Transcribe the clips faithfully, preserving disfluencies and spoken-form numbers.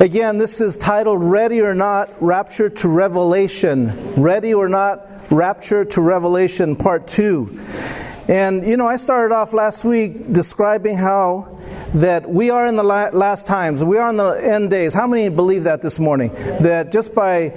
Again, this is titled Ready or Not, Rapture to Revelation. Ready or Not, Rapture to Revelation, Part two. And, you know, I started off last week describing how that we are in the last times. We are in the end days. How many believe that this morning? That just by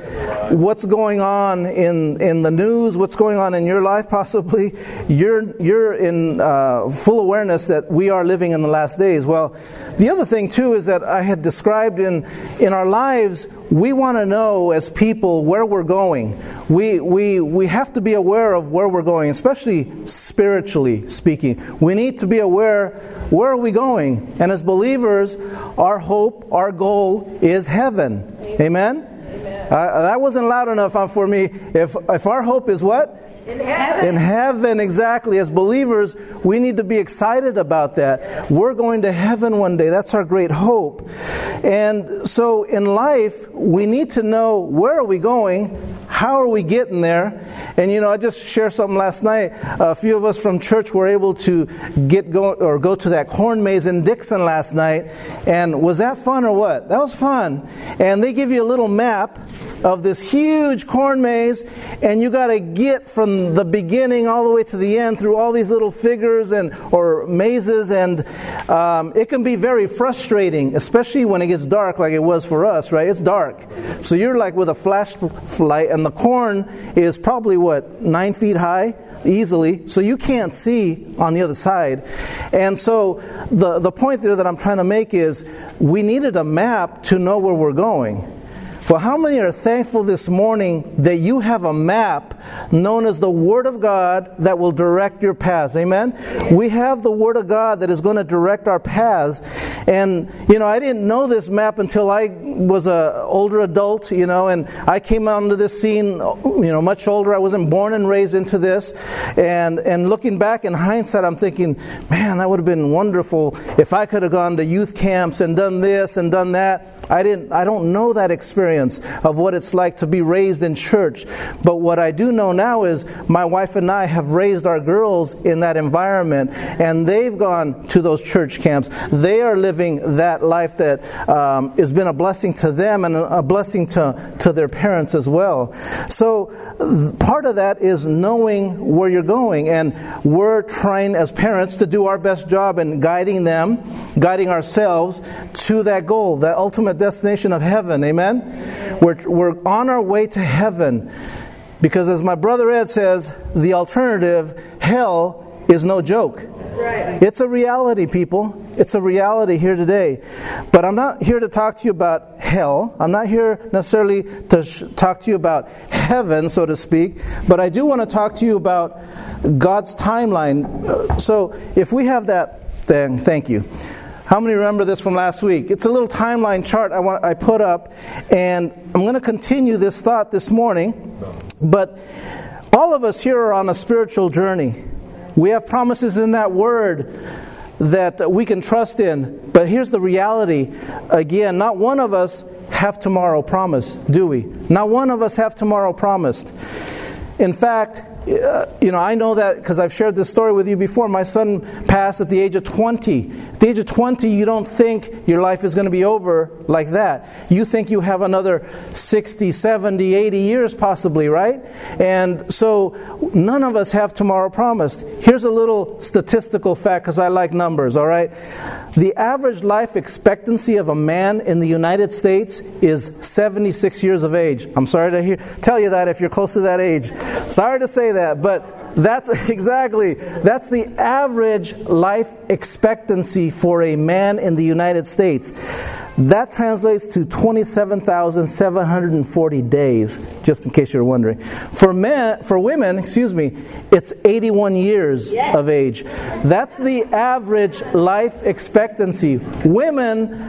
what's going on in, in the news, what's going on in your life possibly, you're you're in uh, full awareness that we are living in the last days. Well, the other thing too is that I had described in, in our lives, we want to know as people where we're going. We, we, we have to be aware of where we're going, especially spiritually. Spiritually speaking, we need to be aware, where are we going? And as believers, our hope, our goal is heaven. Amen? Amen. Uh, that wasn't loud enough for me. If if our hope is what? In heaven. In heaven, exactly. As believers, we need to be excited about that. Yes. We're going to heaven one day. That's our great hope. And so in life, we need to know where are we going? How are we getting there? And you know, I just shared something last night. A few of us from church were able to get go or go to that corn maze in Dixon last night. And was that fun or what? That was fun. And they give you a little map of this huge corn maze, and you got to get from the beginning all the way to the end through all these little figures and or mazes, and um, it can be very frustrating, especially when it gets dark like it was for us, right? It's dark. So you're like with a flashlight, and the corn is probably, what, nine feet high? Easily. So you can't see on the other side. And so the, the point there that I'm trying to make is we needed a map to know where we're going. Well, how many are thankful this morning that you have a map known as the Word of God that will direct your paths? Amen? We have the Word of God that is going to direct our paths. And, you know, I didn't know this map until I was an older adult, you know, and I came onto this scene, you know, much older. I wasn't born and raised into this. And, and looking back in hindsight, I'm thinking, man, that would have been wonderful if I could have gone to youth camps and done this and done that. I didn't. I don't know that experience of what it's like to be raised in church. But what I do know now is my wife and I have raised our girls in that environment. And they've gone to those church camps. They are living that life that um, has been a blessing to them and a blessing to, to their parents as well. So part of that is knowing where you're going. And we're trying as parents to do our best job in guiding them, guiding ourselves to that goal, that ultimate destination of heaven. Amen? We're, we're on our way to heaven. Because as my brother Ed says, the alternative, hell, is no joke. That's right. It's a reality, people. It's a reality here today. But I'm not here to talk to you about hell. I'm not here necessarily to sh- talk to you about heaven, so to speak. But I do want to talk to you about God's timeline. So if we have that thing, thank you. How many remember this from last week? It's a little timeline chart I want, I put up, and I'm going to continue this thought this morning. But all of us here are on a spiritual journey. We have promises in that Word that we can trust in. But here's the reality. Again, not one of us have tomorrow promised, do we? Not one of us have tomorrow promised. In fact, Uh, you know, I know that because I've shared this story with you before. My son passed at the age of twenty. At the age of twenty, you don't think your life is going to be over like that. You think you have another sixty, seventy, eighty years possibly, right? And so none of us have tomorrow promised. Here's a little statistical fact because I like numbers, all right? The average life expectancy of a man in the United States is seventy-six years of age. I'm sorry to hear, tell you that if you're close to that age. Sorry to say that. That, but that's exactly, that's the average life expectancy for a man in the United States. That translates to twenty-seven thousand seven hundred forty days, just in case you're wondering. For men, for women, excuse me, it's eighty-one years yes. of age. That's the average life expectancy. Women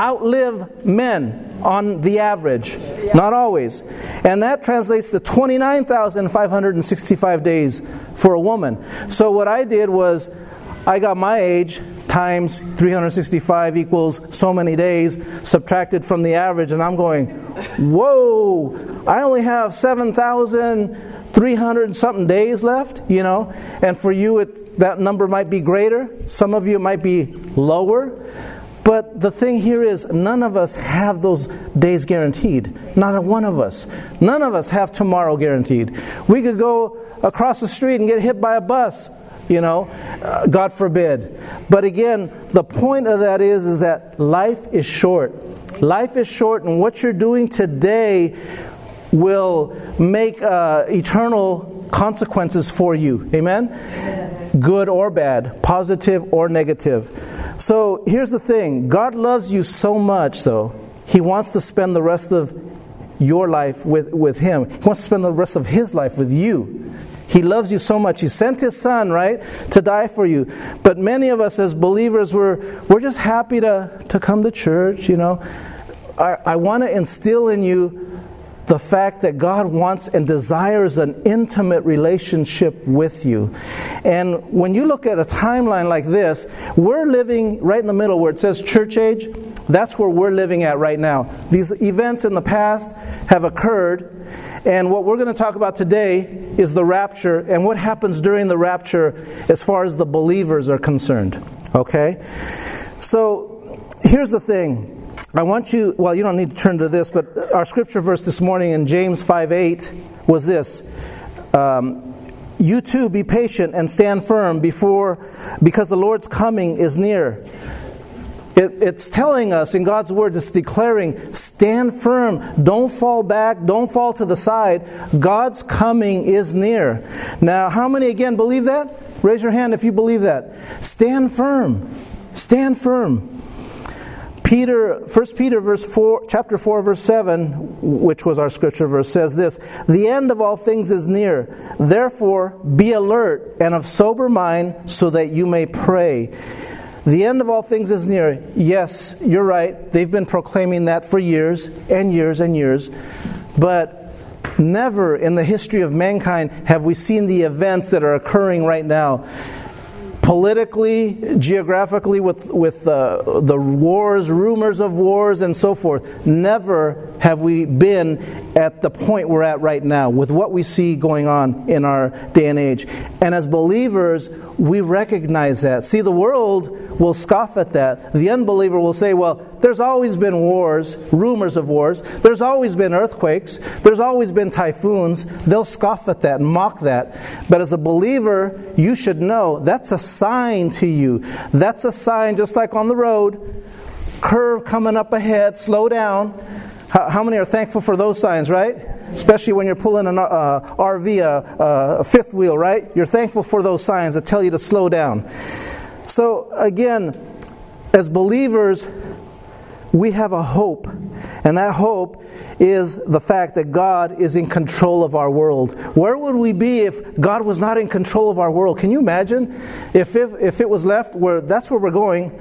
outlive men on the average, not always. And that translates to twenty-nine thousand five hundred sixty-five days for a woman. So what I did was I got my age times three hundred sixty-five equals so many days subtracted from the average, and I'm going, whoa, I only have seven thousand three hundred something days left, you know. And for you, it, that number might be greater. Some of you it might be lower. But the thing here is, none of us have those days guaranteed. Not one of us. None of us have tomorrow guaranteed. We could go across the street and get hit by a bus, you know, uh, God forbid. But again, the point of that is, is that life is short. Life is short, and what you're doing today will make uh, eternal consequences for you. Amen? Amen? Good or bad, positive or negative. So here's the thing. God loves you so much, though. He wants to spend the rest of your life with, with Him. He wants to spend the rest of His life with you. He loves you so much. He sent His Son, right, to die for you. But many of us as believers, we're, we're just happy to, to come to church, you know. I, I want to instill in you the fact that God wants and desires an intimate relationship with you. And when you look at a timeline like this, we're living right in the middle where it says church age. That's where we're living at right now. These events in the past have occurred. And what we're going to talk about today is the rapture and what happens during the rapture as far as the believers are concerned. Okay? So, here's the thing. I want you, well, you don't need to turn to this, but our scripture verse this morning in James five eight was this. Um, you too be patient and stand firm before, because the Lord's coming is near. It, it's telling us in God's Word, it's declaring, stand firm, don't fall back, don't fall to the side. God's coming is near. Now, how many again believe that? Raise your hand if you believe that. Stand firm. Stand firm. Peter, First Peter verse four, chapter four, verse seven, which was our scripture verse, says this, the end of all things is near. Therefore, be alert and of sober mind so that you may pray. The end of all things is near. Yes, you're right. They've been proclaiming that for years and years and years. But never in the history of mankind have we seen the events that are occurring right now. Politically, geographically, with, with uh, the wars, rumors of wars, and so forth. Never have we been at the point we're at right now with what we see going on in our day and age. And as believers, we recognize that. See, the world will scoff at that. The unbeliever will say, well, there's always been wars, rumors of wars. There's always been earthquakes. There's always been typhoons. They'll scoff at that and mock that. But as a believer, you should know that's a sign to you. That's a sign, just like on the road, curve coming up ahead, slow down. How, how many are thankful for those signs, right? Especially when you're pulling an uh, R V, uh, uh, a fifth wheel, right? You're thankful for those signs that tell you to slow down. So again, as believers, we have a hope, and that hope is the fact that God is in control of our world. Where would we be if God was not in control of our world? Can you imagine if if, if it was left where that's where we're going?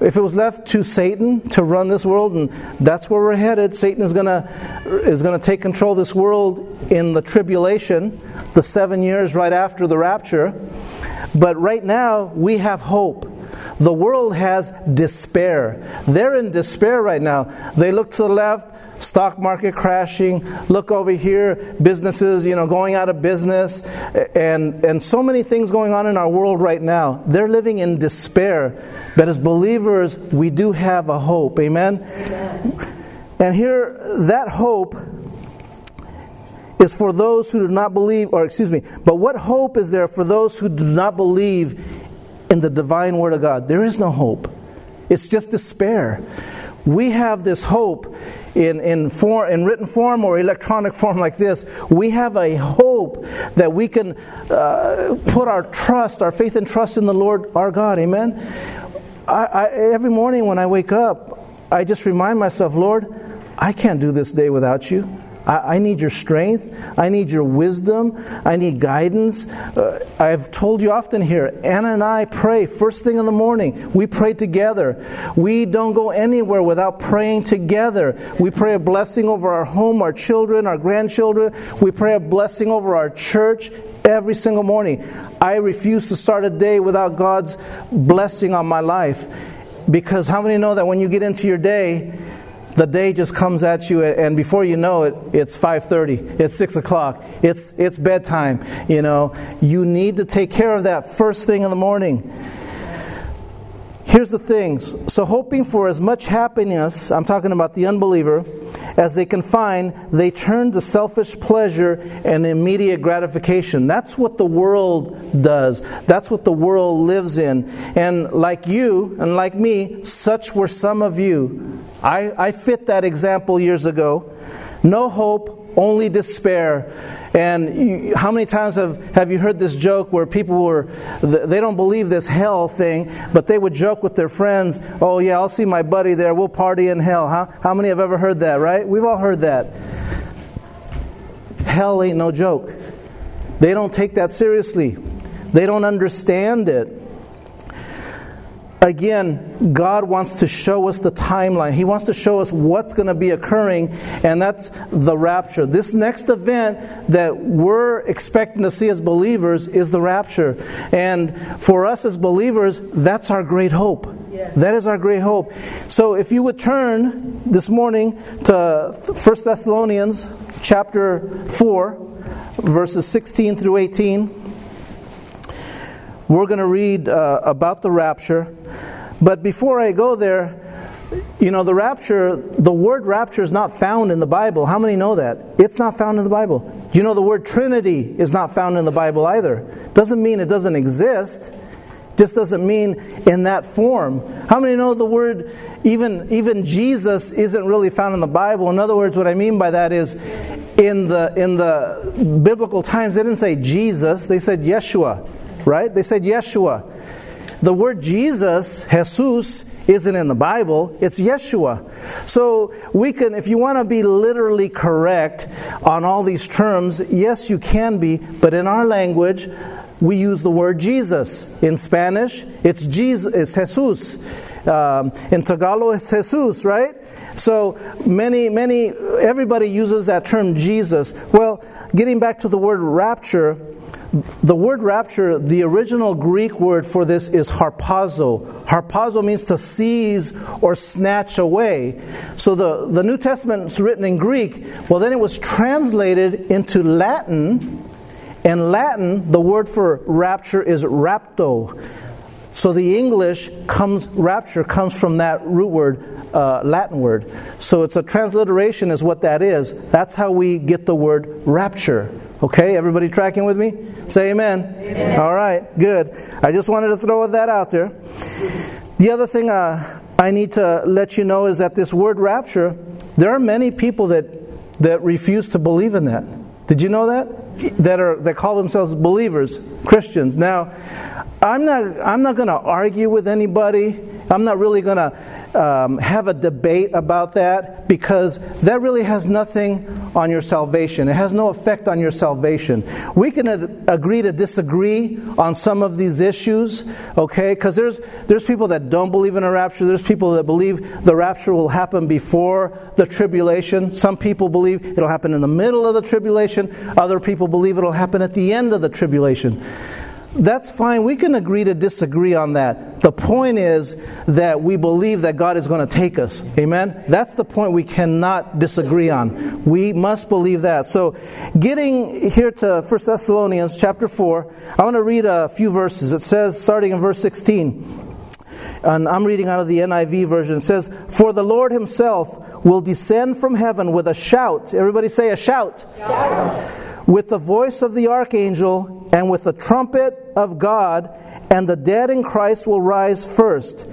If it was left to Satan to run this world, and that's where we're headed. Satan is gonna is gonna take control of this world in the tribulation, the seven years right after the rapture. But right now we have hope. The world has despair. They're in despair right now. They look to the left, stock market crashing. Look over here, businesses, you know, going out of business, and and so many things going on in our world right now. They're living in despair. But as believers, we do have a hope. Amen? Amen. And here, that hope is for those who do not believe, or excuse me, but what hope is there for those who do not believe in the divine Word of God? There is no hope. It's just despair. We have this hope in in, form, in written form or electronic form like this. We have a hope that we can uh, put our trust, our faith and trust in the Lord our God. Amen? I, I, every morning when I wake up, I just remind myself, Lord, I can't do this day without you. I need your strength. I need your wisdom. I need guidance. Uh, I've told you often here, Anna and I pray first thing in the morning. We pray together. We don't go anywhere without praying together. We pray a blessing over our home, our children, our grandchildren. We pray a blessing over our church every single morning. I refuse to start a day without God's blessing on my life. Because how many know that when you get into your day, the day just comes at you, and before you know it, it's five thirty, it's six o'clock, it's it's bedtime. You know, you need to take care of that first thing in the morning. Here's the things. So hoping for as much happiness, I'm talking about the unbeliever, as they can find, they turn to selfish pleasure and immediate gratification. That's what the world does. That's what the world lives in. And like you, and like me, such were some of you. I, I fit that example years ago. No hope, only despair. And you, how many times have, have you heard this joke where people were, they don't believe this hell thing, but they would joke with their friends, oh yeah, I'll see my buddy there, we'll party in hell. Huh? How many have ever heard that, right? We've all heard that. Hell ain't no joke. They don't take that seriously. They don't understand it. Again, God wants to show us the timeline. He wants to show us what's going to be occurring, and that's the rapture. This next event that we're expecting to see as believers is the rapture. And for us as believers, that's our great hope. Yes. That is our great hope. So if you would turn this morning to First Thessalonians chapter four, verses sixteen through eighteen. We're going to read uh, about the rapture. But before I go there, you know, the rapture, the word rapture is not found in the Bible. How many know that? It's not found in the Bible. You know, the word Trinity is not found in the Bible either. Doesn't mean it doesn't exist. Just doesn't mean in that form. How many know the word, even even Jesus isn't really found in the Bible? In other words, what I mean by that is, in the in the biblical times, they didn't say Jesus, they said Yeshua. Right? They said Yeshua. The word Jesus, Jesus, isn't in the Bible. It's Yeshua. So we can, if you want to be literally correct on all these terms, yes, you can be. But in our language, we use the word Jesus. In Spanish, it's Jesus. It's Jesus. Um, in Tagalog, it's Jesus, right? So many, many, everybody uses that term Jesus. Well, getting back to the word rapture, the word rapture, the original Greek word for this is harpazo. Harpazo means to seize or snatch away. So the, the New Testament is written in Greek. Well, then it was translated into Latin. In Latin, the word for rapture is rapto. So the English comes, rapture comes from that root word, uh, Latin word. So it's a transliteration is what that is. That's how we get the word rapture. Okay, everybody tracking with me? Say amen. Amen. All right, good. I just wanted to throw that out there. The other thing uh, I need to let you know is that this word rapture, there are many people that that refuse to believe in that. Did you know that? That are that call themselves believers, Christians. Now, I'm not I'm not going to argue with anybody. I'm not really going to um, have a debate about that, because that really has nothing on your salvation. It has no effect on your salvation. We can ad- agree to disagree on some of these issues, okay? Because there's there's people that don't believe in a rapture. There's people that believe the rapture will happen before the tribulation. Some people believe it'll happen in the middle of the tribulation. Other people believe it'll happen at the end of the tribulation. That's fine. We can agree to disagree on that. The point is that we believe that God is going to take us. Amen? That's the point we cannot disagree on. We must believe that. So getting here to First Thessalonians chapter four, I want to read a few verses. It says, starting in verse sixteen, and I'm reading out of the N I V version. It says, "For the Lord himself will descend from heaven with a shout." Everybody say a shout. Shout. "With the voice of the archangel and with the trumpet of God, and the dead in Christ will rise first.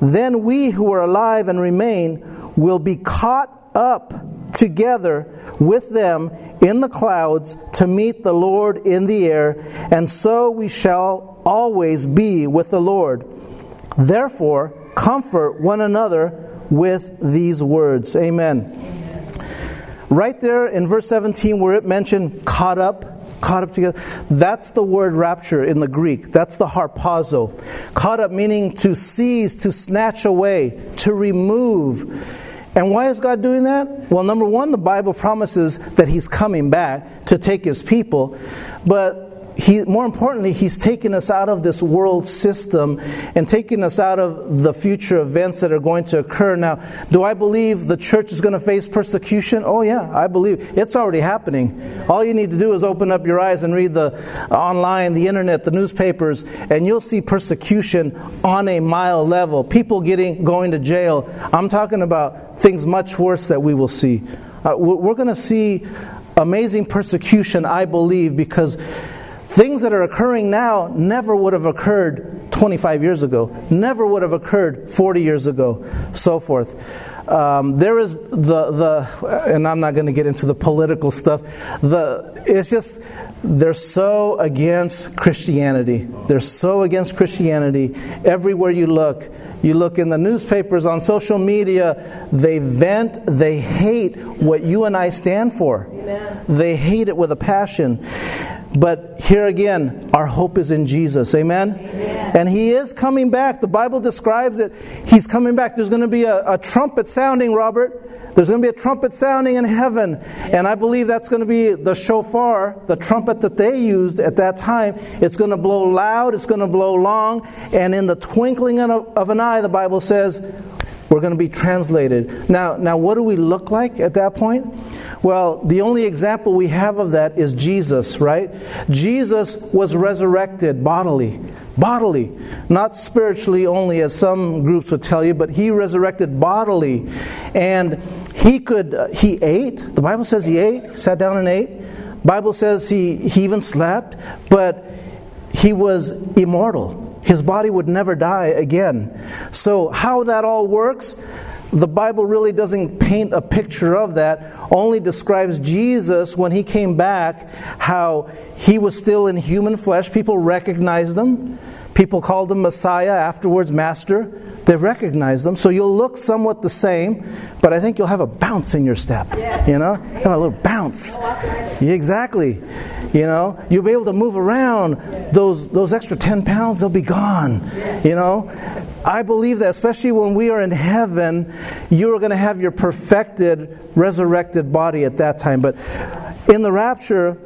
Then we who are alive and remain will be caught up together with them in the clouds to meet the Lord in the air, and so we shall always be with the Lord. Therefore, comfort one another with these words." Amen. Right there in verse seventeen where it mentioned caught up, caught up together, that's the word rapture in the Greek. That's the harpazo. Caught up meaning to seize, to snatch away, to remove. And why is God doing that? Well, number one, the Bible promises that He's coming back to take His people. But He, more importantly, he's taken us out of this world system and taken us out of the future events that are going to occur. Now, do I believe the church is going to face persecution? Oh yeah, I believe. It's already happening. All you need to do is open up your eyes and read the online, the internet, the newspapers, and you'll see persecution on a mile level. People getting going to jail. I'm talking about things much worse that we will see. Uh, we're going to see amazing persecution, I believe, because things that are occurring now never would have occurred twenty-five years ago, never would have occurred forty years ago, so forth. Um, there is the, the, and I'm not going to get into the political stuff, the, it's just, they're so against Christianity. They're so against Christianity. Everywhere you look, you look in the newspapers, on social media, they vent, they hate what you and I stand for. Amen. They hate it with a passion. But here again, our hope is in Jesus. Amen? Amen? And He is coming back. The Bible describes it. He's coming back. There's going to be a, a trumpet sounding, Robert. There's going to be a trumpet sounding in heaven. And I believe that's going to be the shofar, the trumpet that they used at that time. It's going to blow loud. It's going to blow long. And in the twinkling of an eye, the Bible says, we're going to be translated. Now, now, what do we look like at that point? Well, the only example we have of that is Jesus, right? Jesus was resurrected bodily. Bodily. Not spiritually only, as some groups would tell you, but He resurrected bodily. And He could, uh, He ate. The Bible says He ate, sat down and ate. The Bible says he, he even slept. But He was immortal. His body would never die again. So how that all works, the Bible really doesn't paint a picture of that, only describes Jesus when He came back, how He was still in human flesh. People recognized Him. People called Him Messiah, afterwards Master. They recognized Him. So you'll look somewhat the same, but I think you'll have a bounce in your step. Yes. You know? Have a little bounce. Exactly. You know? You'll be able to move around. Yes. Those those extra ten pounds, they'll be gone. Yes. You know? I believe that, especially when we are in heaven, you are going to have your perfected, resurrected body at that time. But in the rapture,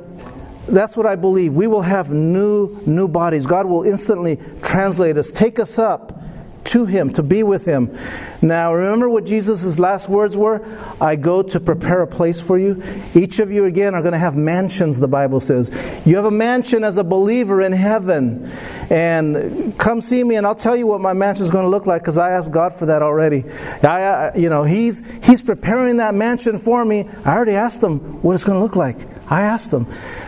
that's what I believe. We will have new, new bodies. God will instantly translate us, take us up to Him, to be with Him. Now, remember what Jesus' last words were? I go to prepare a place for you. Each of you, again, are going to have mansions, the Bible says. You have a mansion as a believer in heaven. And come see me and I'll tell you what my mansion is going to look like, because I asked God for that already. I, I, you know, He's He's preparing that mansion for me. I already asked Him what it's going to look like. I asked Him.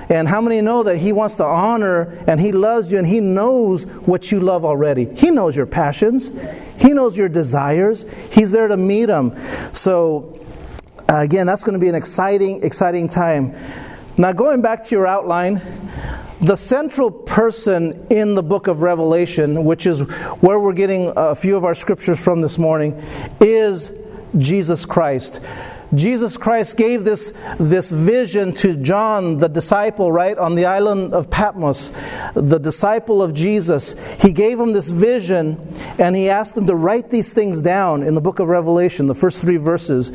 And how many know that He wants to honor and He loves you and He knows what you love already? He knows your passions. He knows your desires. He's there to meet them. So, uh, again, that's going to be an exciting, exciting time. Now, going back to your outline, the central person in the book of Revelation, which is where we're getting a few of our scriptures from this morning, is Jesus Christ. Jesus Christ gave this, this vision to John, the disciple, right, on the island of Patmos, the disciple of Jesus. He gave him this vision, and he asked him to write these things down in the book of Revelation, the first three verses.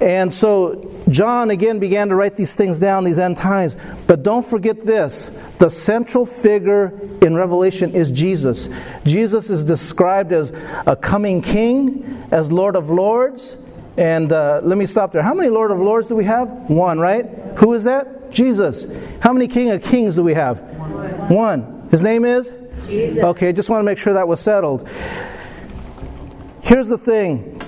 And so John, again, began to write these things down, these end times. But don't forget this. The central figure in Revelation is Jesus. Jesus is described as a coming king, as Lord of Lords. And uh, let me stop there. How many Lord of Lords do we have? One, right? Who is that? Jesus. How many King of Kings do we have? One. One. His name is? Jesus. Okay, just want to make sure that was settled. Here's the thing.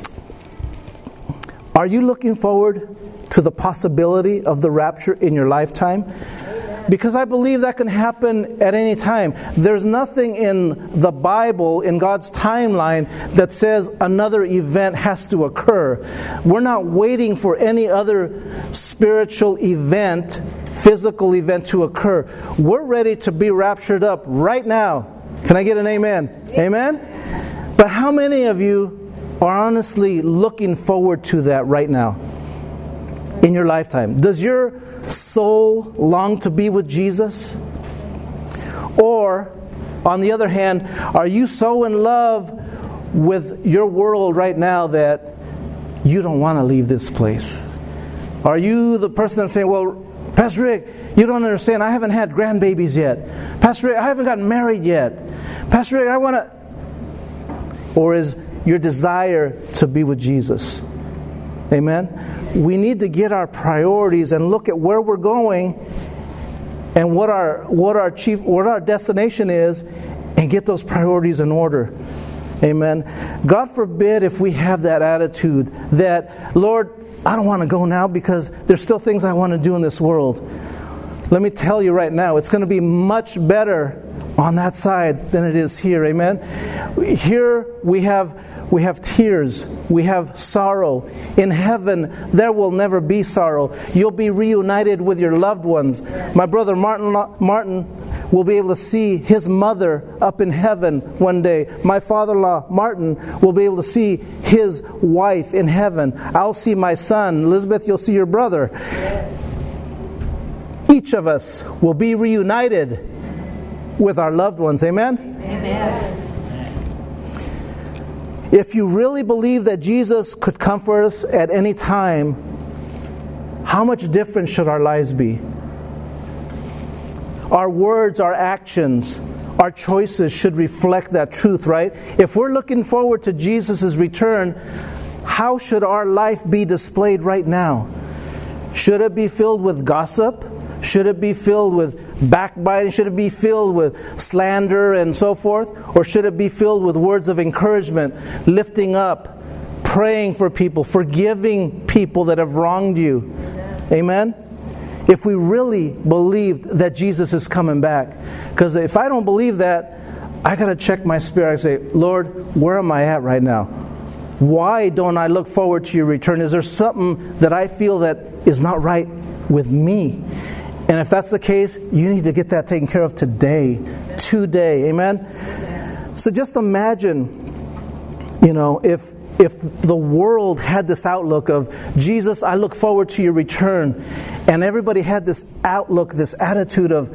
Are you looking forward to the possibility of the rapture in your lifetime? Because I believe that can happen at any time. There's nothing in the Bible, in God's timeline, that says another event has to occur. We're not waiting for any other spiritual event, physical event to occur. We're ready to be raptured up right now. Can I get an amen? Amen? But how many of you are honestly looking forward to that right now? In your lifetime. Does your soul long to be with Jesus? Or, on the other hand, are you so in love with your world right now that you don't want to leave this place? Are you the person that's saying, well, Pastor Rick, you don't understand. I haven't had grandbabies yet. Pastor Rick, I haven't gotten married yet. Pastor Rick, I want to... Or is your desire to be with Jesus? Amen? We need to get our priorities and look at where we're going and what our what our chief what our destination is, and get those priorities in order. Amen. God forbid if we have that attitude that, Lord, I don't want to go now because there's still things I want to do in this world. Let me tell you right now, it's going to be much better on that side than it is here. Amen. Here we have we have tears, we have sorrow. In heaven there will never be sorrow. You'll be reunited with your loved ones. My brother Martin Martin will be able to see his mother up in heaven one day. My father-in-law Martin will be able to see his wife in heaven. I'll see my son. Elizabeth, you'll see your brother. Yes. Each of us will be reunited with our loved ones. Amen? Amen. If you really believe that Jesus could comfort us at any time, how much different should our lives be? Our words, our actions, our choices should reflect that truth, right? If we're looking forward to Jesus' return, how should our life be displayed right now? Should it be filled with gossip? Should it be filled with backbiting? Should it be filled with slander and so forth? Or should it be filled with words of encouragement, lifting up, praying for people, forgiving people that have wronged you? Amen? If we really believed that Jesus is coming back. Because if I don't believe that, I got to check my spirit. I say, Lord, where am I at right now? Why don't I look forward to your return? Is there something that I feel that is not right with me? And if that's the case, you need to get that taken care of today. Today. Amen? So just imagine, you know, if if the world had this outlook of, Jesus, I look forward to your return. And everybody had this outlook, this attitude of,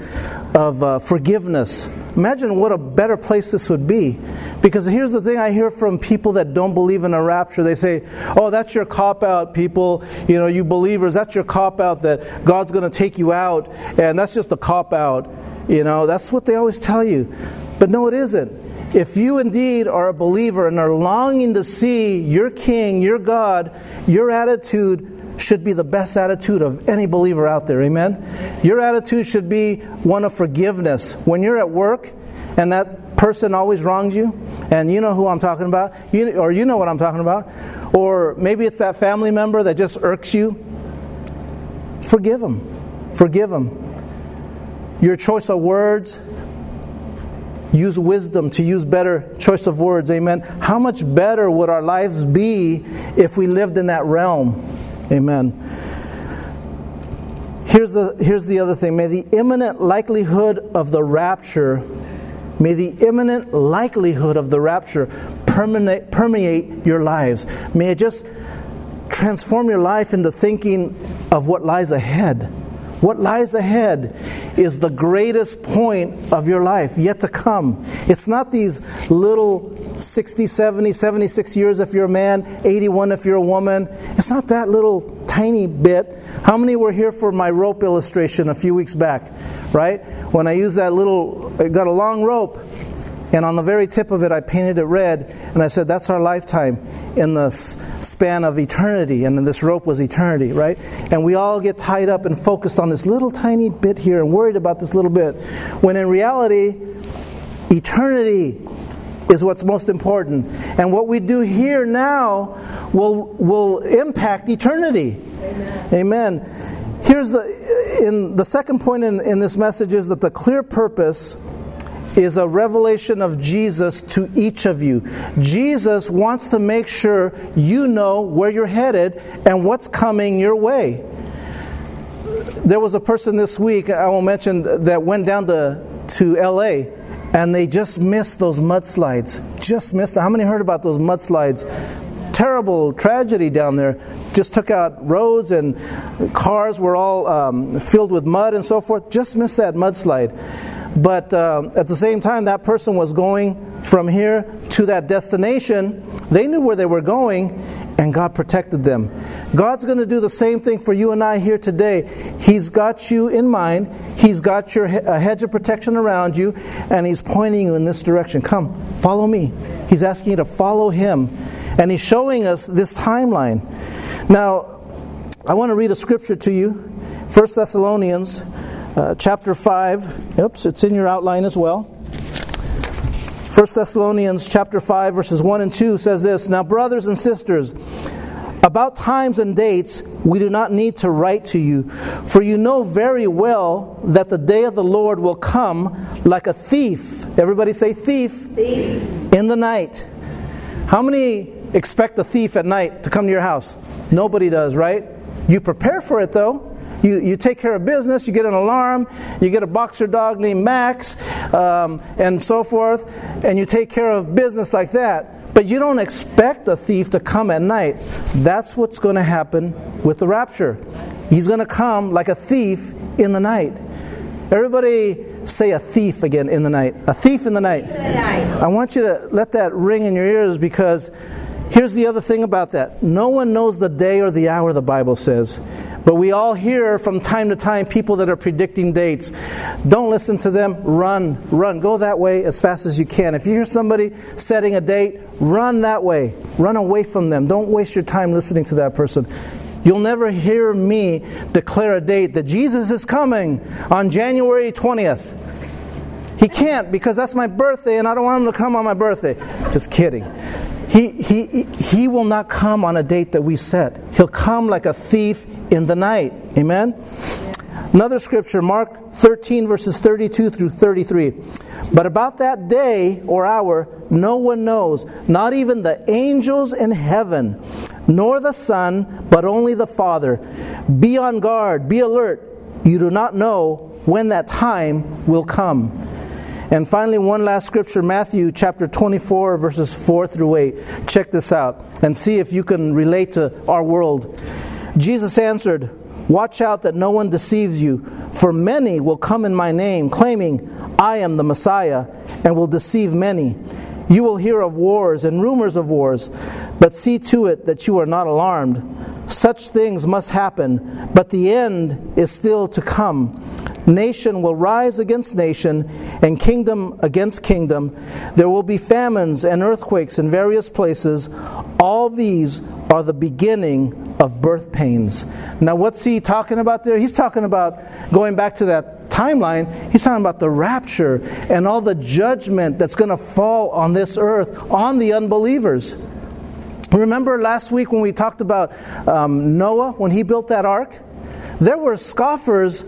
of uh, forgiveness. Imagine what a better place this would be. Because here's the thing I hear from people that don't believe in a rapture. They say, oh, that's your cop-out, people. You know, you believers, that's your cop-out that God's going to take you out. And that's just a cop-out. You know, that's what they always tell you. But no, it isn't. If you indeed are a believer and are longing to see your King, your God, your attitude should be the best attitude of any believer out there. Amen? Your attitude should be one of forgiveness. When you're at work and that person always wrongs you, and you know who I'm talking about, you, or you know what I'm talking about, or maybe it's that family member that just irks you, forgive them. Forgive them. Your choice of words, use wisdom to use better choice of words. Amen? How much better would our lives be if we lived in that realm? Amen. Here's the here's the other thing. May the imminent likelihood of the rapture, may the imminent likelihood of the rapture permeate permeate your lives. May it just transform your life into thinking of what lies ahead. What lies ahead is the greatest point of your life yet to come. It's not these little sixty, seventy, seventy-six years if you're a man, eighty-one if you're a woman. It's not that little tiny bit. How many were here for my rope illustration a few weeks back, right? When I used that little, I got a long rope, and on the very tip of it I painted it red, and I said, that's our lifetime in the span of eternity, and this rope was eternity, right? And we all get tied up and focused on this little tiny bit here and worried about this little bit, when in reality, eternity is what's most important. And what we do here now will will impact eternity. Amen. Amen. Here's the in the second point in, in this message is that the clear purpose is a revelation of Jesus to each of you. Jesus wants to make sure you know where you're headed and what's coming your way. There was a person this week, I won't mention, that went down to, to L A, and they just missed those mudslides. Just missed them. How many heard about those mudslides? Terrible tragedy down there. Just took out roads, and cars were all um, filled with mud and so forth. Just missed that mudslide. But um, at the same time, that person was going from here to that destination. They knew where they were going, and God protected them. God's going to do the same thing for you and I here today. He's got you in mind. He's got your a hedge of protection around you, and He's pointing you in this direction. Come, follow me. He's asking you to follow Him. And He's showing us this timeline. Now, I want to read a scripture to you. First Thessalonians uh, chapter five. Oops, it's in your outline as well. First Thessalonians chapter five, verses one and two says this: Now, brothers and sisters, about times and dates we do not need to write to you, for you know very well that the day of the Lord will come like a thief. Everybody say thief. Thief. In the night. How many expect a thief at night to come to your house? Nobody does, right? You prepare for it, though. You you take care of business, you get an alarm, you get a boxer dog named Max, um, and so forth, and you take care of business like that. But you don't expect a thief to come at night. That's what's going to happen with the rapture. He's going to come like a thief in the night. Everybody say a thief again, in the night. A thief in the night. In the night. I want you to let that ring in your ears, because here's the other thing about that. No one knows the day or the hour, the Bible says. But we all hear from time to time people that are predicting dates. Don't listen to them. Run, run. Go that way as fast as you can. If you hear somebody setting a date, run that way. Run away from them. Don't waste your time listening to that person. You'll never hear me declare a date that Jesus is coming on January twentieth. He can't, because that's my birthday and I don't want Him to come on my birthday. Just kidding. He he he will not come on a date that we set. He'll come like a thief in the night. Amen? Another scripture, Mark thirteen, verses thirty-two through thirty-three. But about that day or hour, no one knows, not even the angels in heaven, nor the Son, but only the Father. Be on guard, be alert. You do not know when that time will come. And finally, one last scripture, Matthew chapter twenty-four, verses four through eight. Check this out and see if you can relate to our world. Jesus answered, "Watch out that no one deceives you, for many will come in my name, claiming, 'I am the Messiah,' and will deceive many. You will hear of wars and rumors of wars, but see to it that you are not alarmed. Such things must happen, but the end is still to come. Nation will rise against nation, and kingdom against kingdom. There will be famines and earthquakes in various places. All these are the beginning of birth pains." Now, what's He talking about there? He's talking about, going back to that timeline, He's talking about the rapture and all the judgment that's going to fall on this earth, on the unbelievers. Remember last week when we talked about um, Noah, when he built that ark? There were scoffers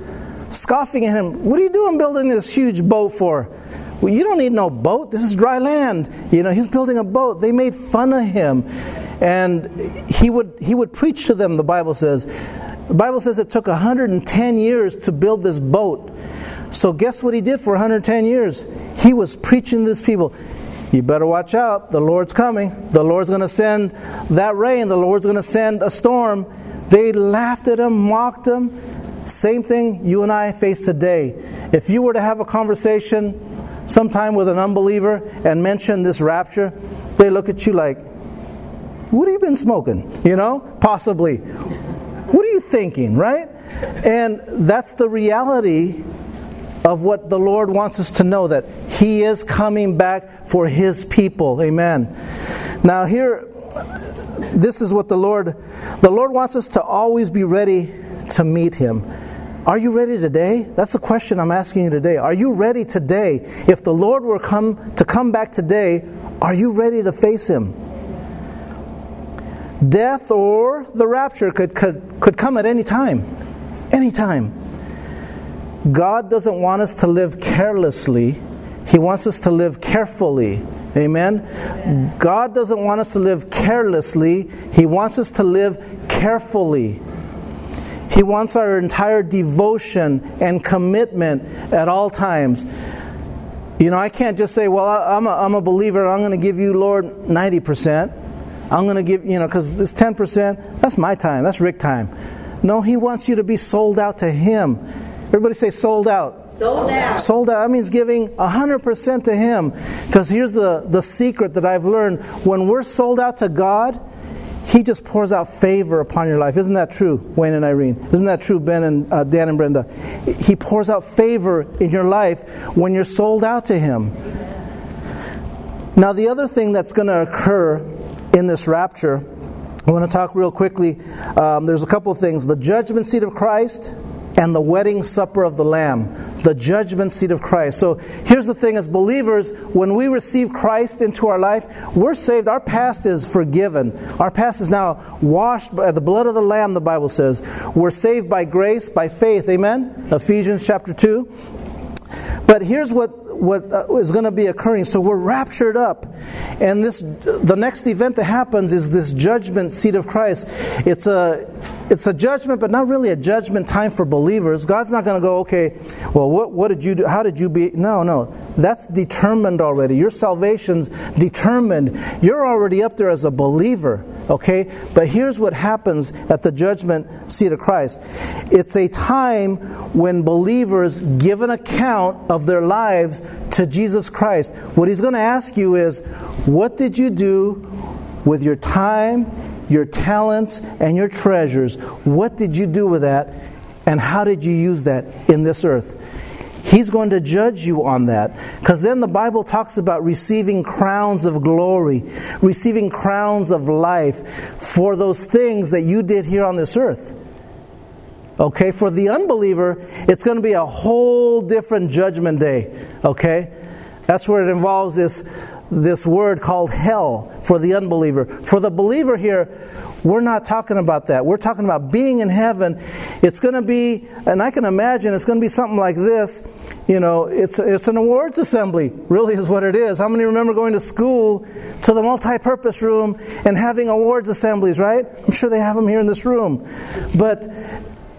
scoffing at him. What are you doing building this huge boat for? Well, you don't need no boat. This is dry land. You know, he's building a boat. They made fun of him. And he would he would preach to them, the Bible says. The Bible says it took one hundred ten years to build this boat. So guess what he did for one hundred ten years? He was preaching to these people. You better watch out. The Lord's coming. The Lord's going to send that rain. The Lord's going to send a storm. They laughed at him, mocked him. Same thing you and I face today. If you were to have a conversation sometime with an unbeliever and mention this rapture, they look at you like, what have you been smoking? You know, possibly. What are you thinking, right? And that's the reality of what the Lord wants us to know, that He is coming back for His people. Amen. Now here, this is what the Lord, the Lord wants us to always be ready to meet Him. Are you ready today? That's the question I'm asking you today. Are you ready today? If the Lord were come to come back today, are you ready to face Him? Death or the rapture could could, could come at any time. Any time. God doesn't want us to live carelessly. He wants us to live carefully. Amen? God doesn't want us to live carelessly. He wants us to live carefully. He wants our entire devotion and commitment at all times. You know, I can't just say, well, I'm a, I'm a believer, I'm going to give you, Lord, ninety percent. I'm going to give, you know, because this ten percent, that's my time, that's Rick time. No, He wants you to be sold out to Him. Everybody say sold out. Sold out. Sold out. That means giving one hundred percent to Him. Because here's the, the secret that I've learned. When we're sold out to God, He just pours out favor upon your life. Isn't that true, Wayne and Irene? Isn't that true, Ben and uh, Dan and Brenda? He pours out favor in your life when you're sold out to Him. Now, the other thing that's going to occur in this rapture, I want to talk real quickly. Um, there's a couple of things. The judgment seat of Christ and the wedding supper of the Lamb. The judgment seat of Christ. So here's the thing. As believers, when we receive Christ into our life, we're saved. Our past is forgiven. Our past is now washed by the blood of the Lamb, the Bible says. We're saved by grace, by faith. Amen? Ephesians chapter two. But here's what what is going to be occurring. So we're raptured up. And this, the next event that happens is this judgment seat of Christ. It's a it's a judgment, but not really a judgment time for believers. God's not going to go, okay, well, what, what did you do? How did you be? No, no. That's determined already. Your salvation's determined. You're already up there as a believer. Okay? But here's what happens at the judgment seat of Christ. It's a time when believers give an account of their lives to Jesus Christ. What He's going to ask you is, what did you do with your time, your talents, and your treasures? What did you do with that? And how did you use that in this earth? He's going to judge you on that. Because then the Bible talks about receiving crowns of glory, receiving crowns of life for those things that you did here on this earth. Okay, for the unbeliever, it's going to be a whole different judgment day. Okay, that's where it involves this this word called hell for the unbeliever. For the believer here, we're not talking about that. We're talking about being in heaven. It's going to be, and I can imagine it's going to be something like this. You know, it's it's an awards assembly, really is what it is. How many remember going to school to the multi-purpose room and having awards assemblies, right? I'm sure they have them here in this room. But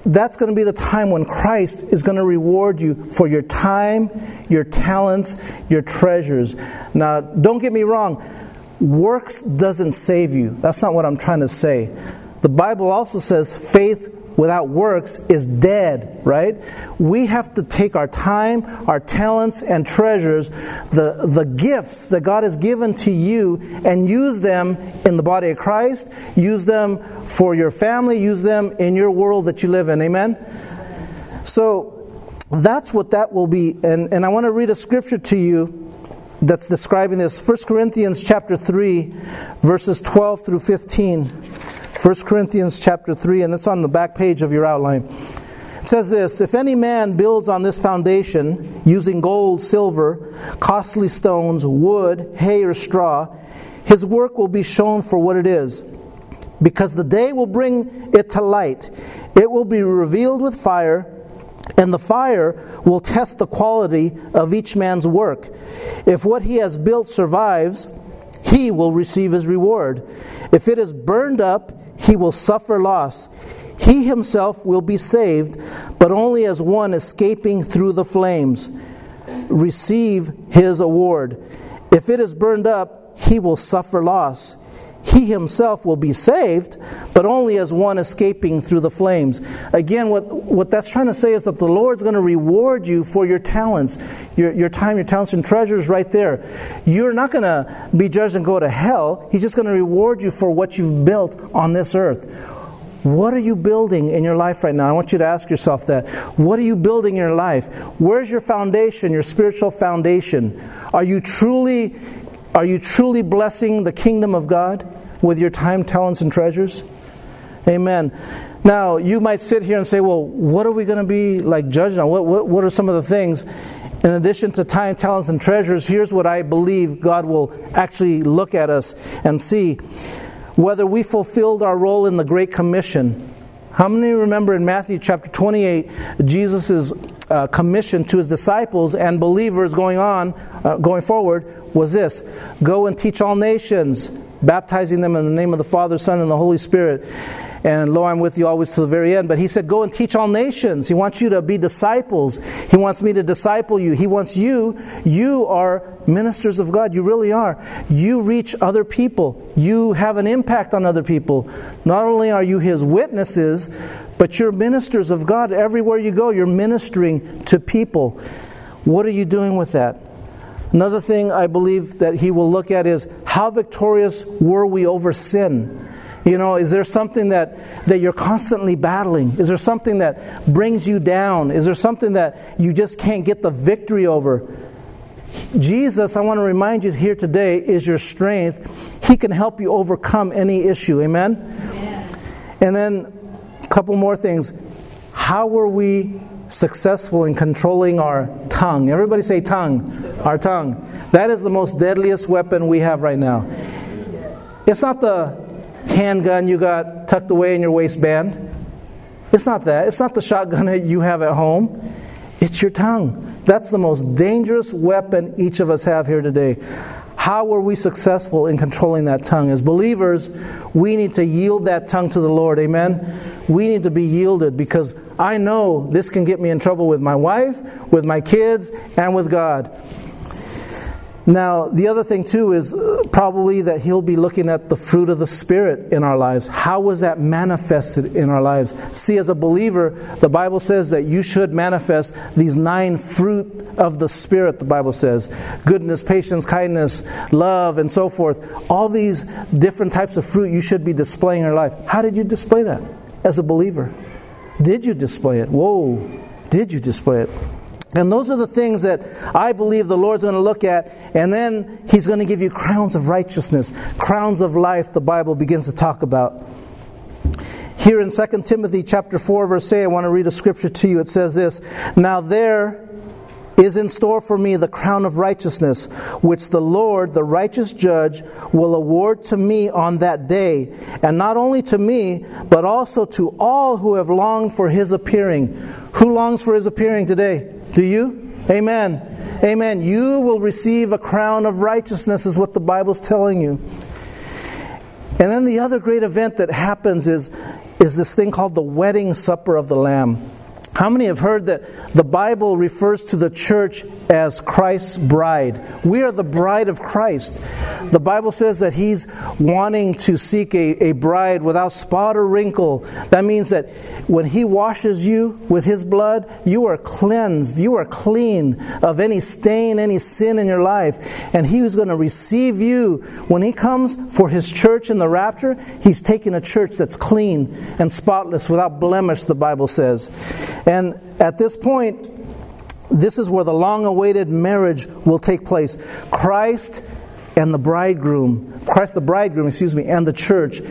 that's going to be the time when Christ is going to reward you for your time, your talents, your treasures. Now, don't get me wrong. Works doesn't save you. That's not what I'm trying to say. The Bible also says faith without works is dead, right? We have to take our time, our talents, and treasures, the, the gifts that God has given to you, and use them in the body of Christ. Use them for your family. Use them in your world that you live in. Amen? So that's what that will be. And, and I want to read a scripture to you that's describing this. First Corinthians chapter three, verses twelve through fifteen. First Corinthians chapter three, and it's on the back page of your outline. It says this: if any man builds on this foundation using gold, silver, costly stones, wood, hay, or straw, his work will be shown for what it is, because the day will bring it to light. It will be revealed with fire, and the fire will test the quality of each man's work. If what he has built survives, he will receive his reward. If it is burned up, he will suffer loss. He himself will be saved, but only as one escaping through the flames. Receive his award. If it is burned up, he will suffer loss. He himself will be saved, but only as one escaping through the flames. Again, what, what that's trying to say is that the Lord's going to reward you for your talents, your, your time, your talents, and treasures right there. You're not going to be judged and go to hell. He's just going to reward you for what you've built on this earth. What are you building in your life right now? I want you to ask yourself that. What are you building in your life? Where's your foundation, your spiritual foundation? Are you truly... Are you truly blessing the kingdom of God with your time, talents, and treasures? Amen. Now, you might sit here and say, well, what are we going to be like judged on? What, what what are some of the things? In addition to time, talents, and treasures, here's what I believe God will actually look at us and see. Whether we fulfilled our role in the Great Commission. How many remember in Matthew chapter twenty-eight, Jesus' uh, commission to His disciples and believers going on, uh, going forward, was this: go and teach all nations, baptizing them in the name of the Father, Son, and the Holy Spirit. And lo, I'm with you always to the very end. But He said, go and teach all nations. He wants you to be disciples. He wants me to disciple you. He wants you. You are ministers of God. You really are. You reach other people. You have an impact on other people. Not only are you His witnesses, but you're ministers of God. Everywhere you go, you're ministering to people. What are you doing with that? Another thing I believe that He will look at is, how victorious were we over sin? You know, is there something that, that you're constantly battling? Is there something that brings you down? Is there something that you just can't get the victory over? Jesus, I want to remind you here today, is your strength. He can help you overcome any issue. Amen? Amen. And then a couple more things. How were we successful in controlling our tongue? Everybody say tongue. Our tongue. That is the most deadliest weapon we have right now. It's not the handgun you got tucked away in your waistband. It's not that. It's not the shotgun that you have at home. It's your tongue. That's the most dangerous weapon each of us have here today. How were we successful in controlling that tongue? As believers, we need to yield that tongue to the Lord. Amen? We need to be yielded, because I know this can get me in trouble with my wife, with my kids, and with God. Now, the other thing too is probably that he'll be looking at the fruit of the Spirit in our lives. How was that manifested in our lives? See, as a believer, the Bible says that you should manifest these nine fruit of the Spirit, the Bible says. Goodness, patience, kindness, love, and so forth. All these different types of fruit you should be displaying in your life. How did you display that as a believer? Did you display it? Whoa, did you display it? And those are the things that I believe the Lord's going to look at, and then He's going to give you crowns of righteousness, crowns of life, the Bible begins to talk about. Here in Second Timothy chapter four, verse eight, I want to read a scripture to you. It says this, "Now there is in store for me the crown of righteousness, which the Lord, the righteous judge, will award to me on that day, and not only to me, but also to all who have longed for His appearing." Who longs for His appearing today? Do you? Amen. Amen. You will receive a crown of righteousness, is what the Bible's telling you. And then the other great event that happens is, is this thing called the wedding supper of the Lamb. How many have heard that the Bible refers to the church as Christ's bride? We are the bride of Christ. The Bible says that He's wanting to seek a, a bride without spot or wrinkle. That means that when He washes you with His blood, you are cleansed, you are clean of any stain, any sin in your life. And He is going to receive you. When He comes for His church in the rapture, He's taking a church that's clean and spotless, without blemish, the Bible says. And at this point, this is where the long-awaited marriage will take place. Christ and the bridegroom, Christ the bridegroom, excuse me, and the church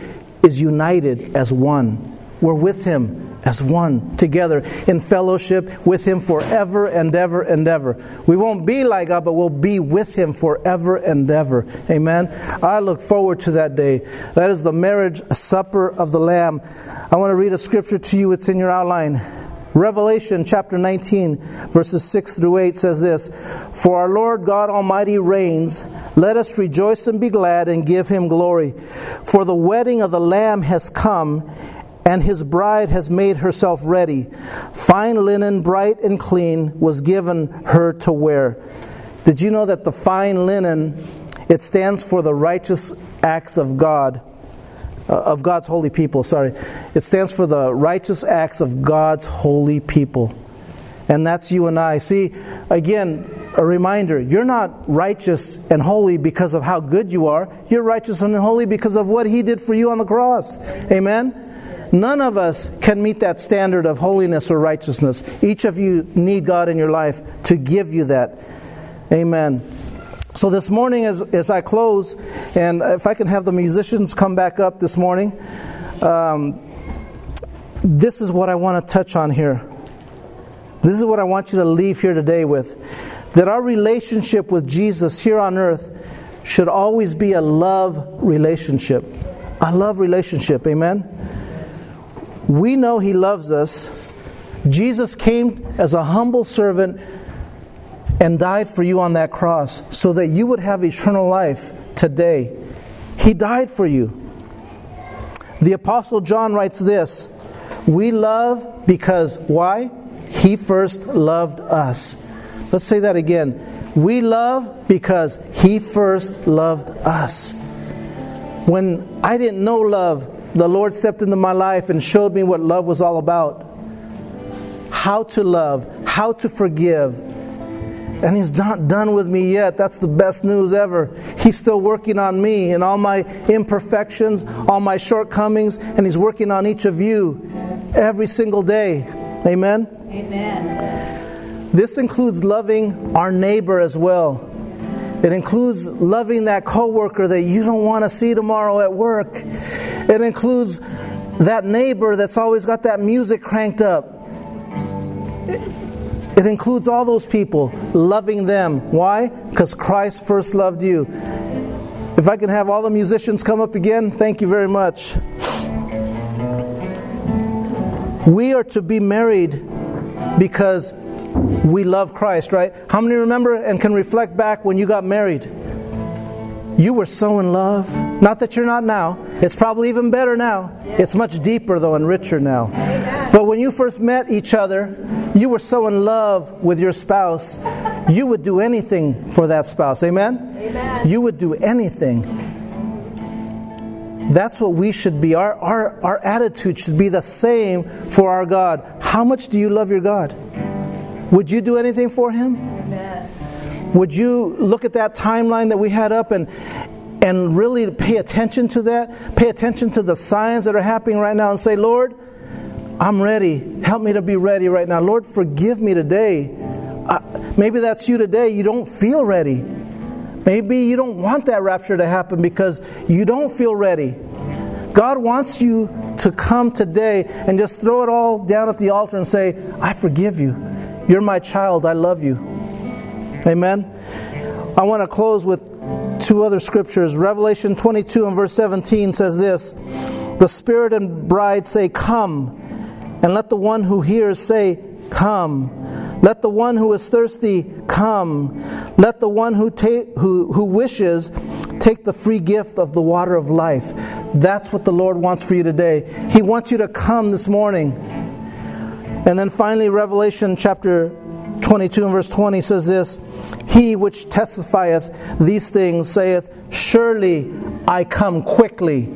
is united as one. We're with Him as one, together, in fellowship with Him forever and ever and ever. We won't be like God, but we'll be with Him forever and ever. Amen? I look forward to that day. That is the marriage supper of the Lamb. I want to read a scripture to you. It's in your outline. Revelation chapter nineteen, verses six through eight says this, "For our Lord God Almighty reigns. Let us rejoice and be glad and give Him glory. For the wedding of the Lamb has come, and His bride has made herself ready. Fine linen, bright and clean, was given her to wear." Did you know that the fine linen, it stands for the righteous acts of God? Of God's holy people, sorry. It stands for the righteous acts of God's holy people. And that's you and I. See, again, a reminder, you're not righteous and holy because of how good you are. You're righteous and holy because of what He did for you on the cross. Amen? None of us can meet that standard of holiness or righteousness. Each of you need God in your life to give you that. Amen. So this morning, as, as I close, and if I can have the musicians come back up this morning, um, this is what I want to touch on here. This is what I want you to leave here today with. That our relationship with Jesus here on earth should always be a love relationship. A love relationship, amen? We know He loves us. Jesus came as a humble servant and died for you on that cross so that you would have eternal life today. He died for you. The Apostle John writes this, "We love because," why? "He first loved us." Let's say that again. We love because He first loved us. When I didn't know love, the Lord stepped into my life and showed me what love was all about. How to love, how to forgive. And He's not done with me yet. That's the best news ever. He's still working on me and all my imperfections, all my shortcomings, and He's working on each of you yes. every single day. Amen? Amen. This includes loving our neighbor as well. It includes loving that coworker that you don't want to see tomorrow at work. It includes that neighbor that's always got that music cranked up. It includes all those people, loving them. Why? Because Christ first loved you. If I can have all the musicians come up again, thank you very much. We are to be married because we love Christ, right? How many remember and can reflect back when you got married? You were so in love. Not that you're not now. It's probably even better now. It's much deeper though and richer now. But when you first met each other, you were so in love with your spouse, you would do anything for that spouse. Amen? Amen. You would do anything. That's what we should be. Our, our, our attitude should be the same for our God. How much do you love your God? Would you do anything for Him? Amen. Would you look at that timeline that we had up and and really pay attention to that? Pay attention to the signs that are happening right now and say, Lord, I'm ready. Help me to be ready right now. Lord, forgive me today. Uh, maybe that's you today. You don't feel ready. Maybe you don't want that rapture to happen because you don't feel ready. God wants you to come today and just throw it all down at the altar and say, I forgive you. You're my child. I love you. Amen. I want to close with two other scriptures. Revelation twenty-two and verse seventeen says this, the Spirit and bride say, come. And let the one who hears say, come. Let the one who is thirsty, come. Let the one who ta- who, who wishes take the free gift of the water of life. That's what the Lord wants for you today. He wants you to come this morning. And then finally, Revelation chapter twenty-two and verse twenty says this, He which testifieth these things saith, surely I come quickly.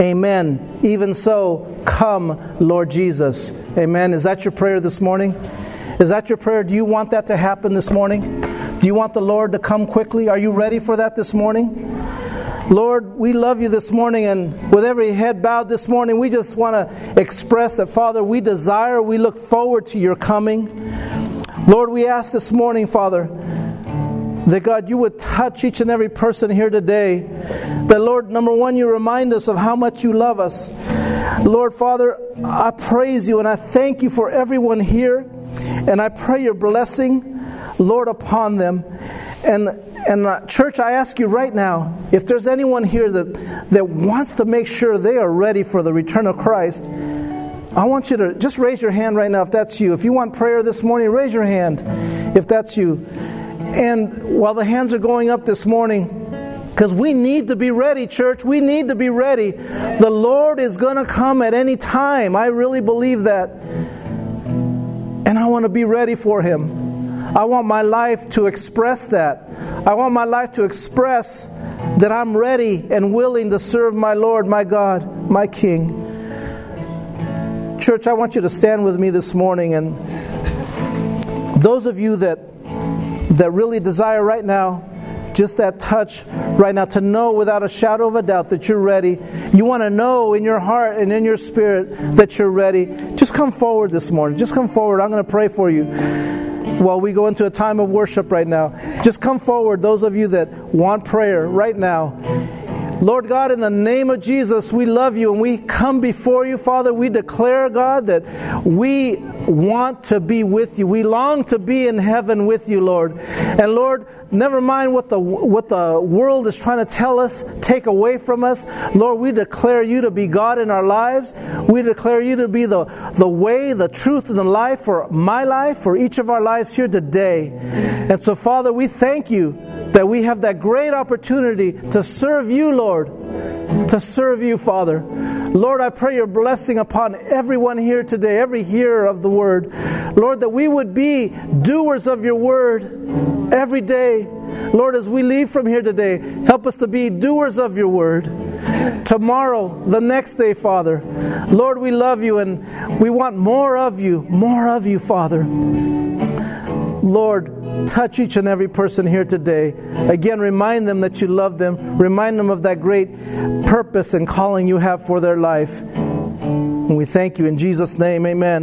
Amen. Even so, come, Lord Jesus. Amen. Is that your prayer this morning? Is that your prayer? Do you want that to happen this morning? Do you want the Lord to come quickly? Are you ready for that this morning? Lord, we love you this morning, and with every head bowed this morning, we just want to express that, Father, we desire, we look forward to your coming. Lord, we ask this morning, Father, that God, you would touch each and every person here today. That Lord, number one, you remind us of how much you love us. Lord, Father, I praise you and I thank you for everyone here. And I pray your blessing, Lord, upon them. And and uh, church, I ask you right now, if there's anyone here that, that wants to make sure they are ready for the return of Christ, I want you to just raise your hand right now if that's you. If you want prayer this morning, raise your hand if that's you. And while the hands are going up this morning, because we need to be ready, church. We need to be ready. The Lord is going to come at any time. I really believe that. And I want to be ready for Him. I want my life to express that. I want my life to express that I'm ready and willing to serve my Lord, my God, my King. Church, I want you to stand with me this morning. And those of you that that really desire right now, just that touch right now, to know without a shadow of a doubt that you're ready. You want to know in your heart and in your spirit that you're ready. Just come forward this morning. Just come forward. I'm going to pray for you while we go into a time of worship right now. Just come forward, those of you that want prayer right now. Lord God, in the name of Jesus, we love you and we come before you, Father. We declare, God, that we want to be with you. We long to be in heaven with you, Lord. And Lord, never mind what the what the world is trying to tell us, take away from us. Lord, we declare you to be God in our lives. We declare you to be the, the way, the truth, and the life for my life, for each of our lives here today. And so, Father, we thank you that we have that great opportunity to serve you, Lord, to serve you, Father. Lord, I pray your blessing upon everyone here today, every hearer of the word. Lord, that we would be doers of your word every day. Lord, as we leave from here today, help us to be doers of your word. Tomorrow, the next day, Father. Lord, we love you and we want more of you, more of you, Father. Lord, touch each and every person here today. Again, remind them that you love them. Remind them of that great purpose and calling you have for their life. And we thank you in Jesus' name. Amen.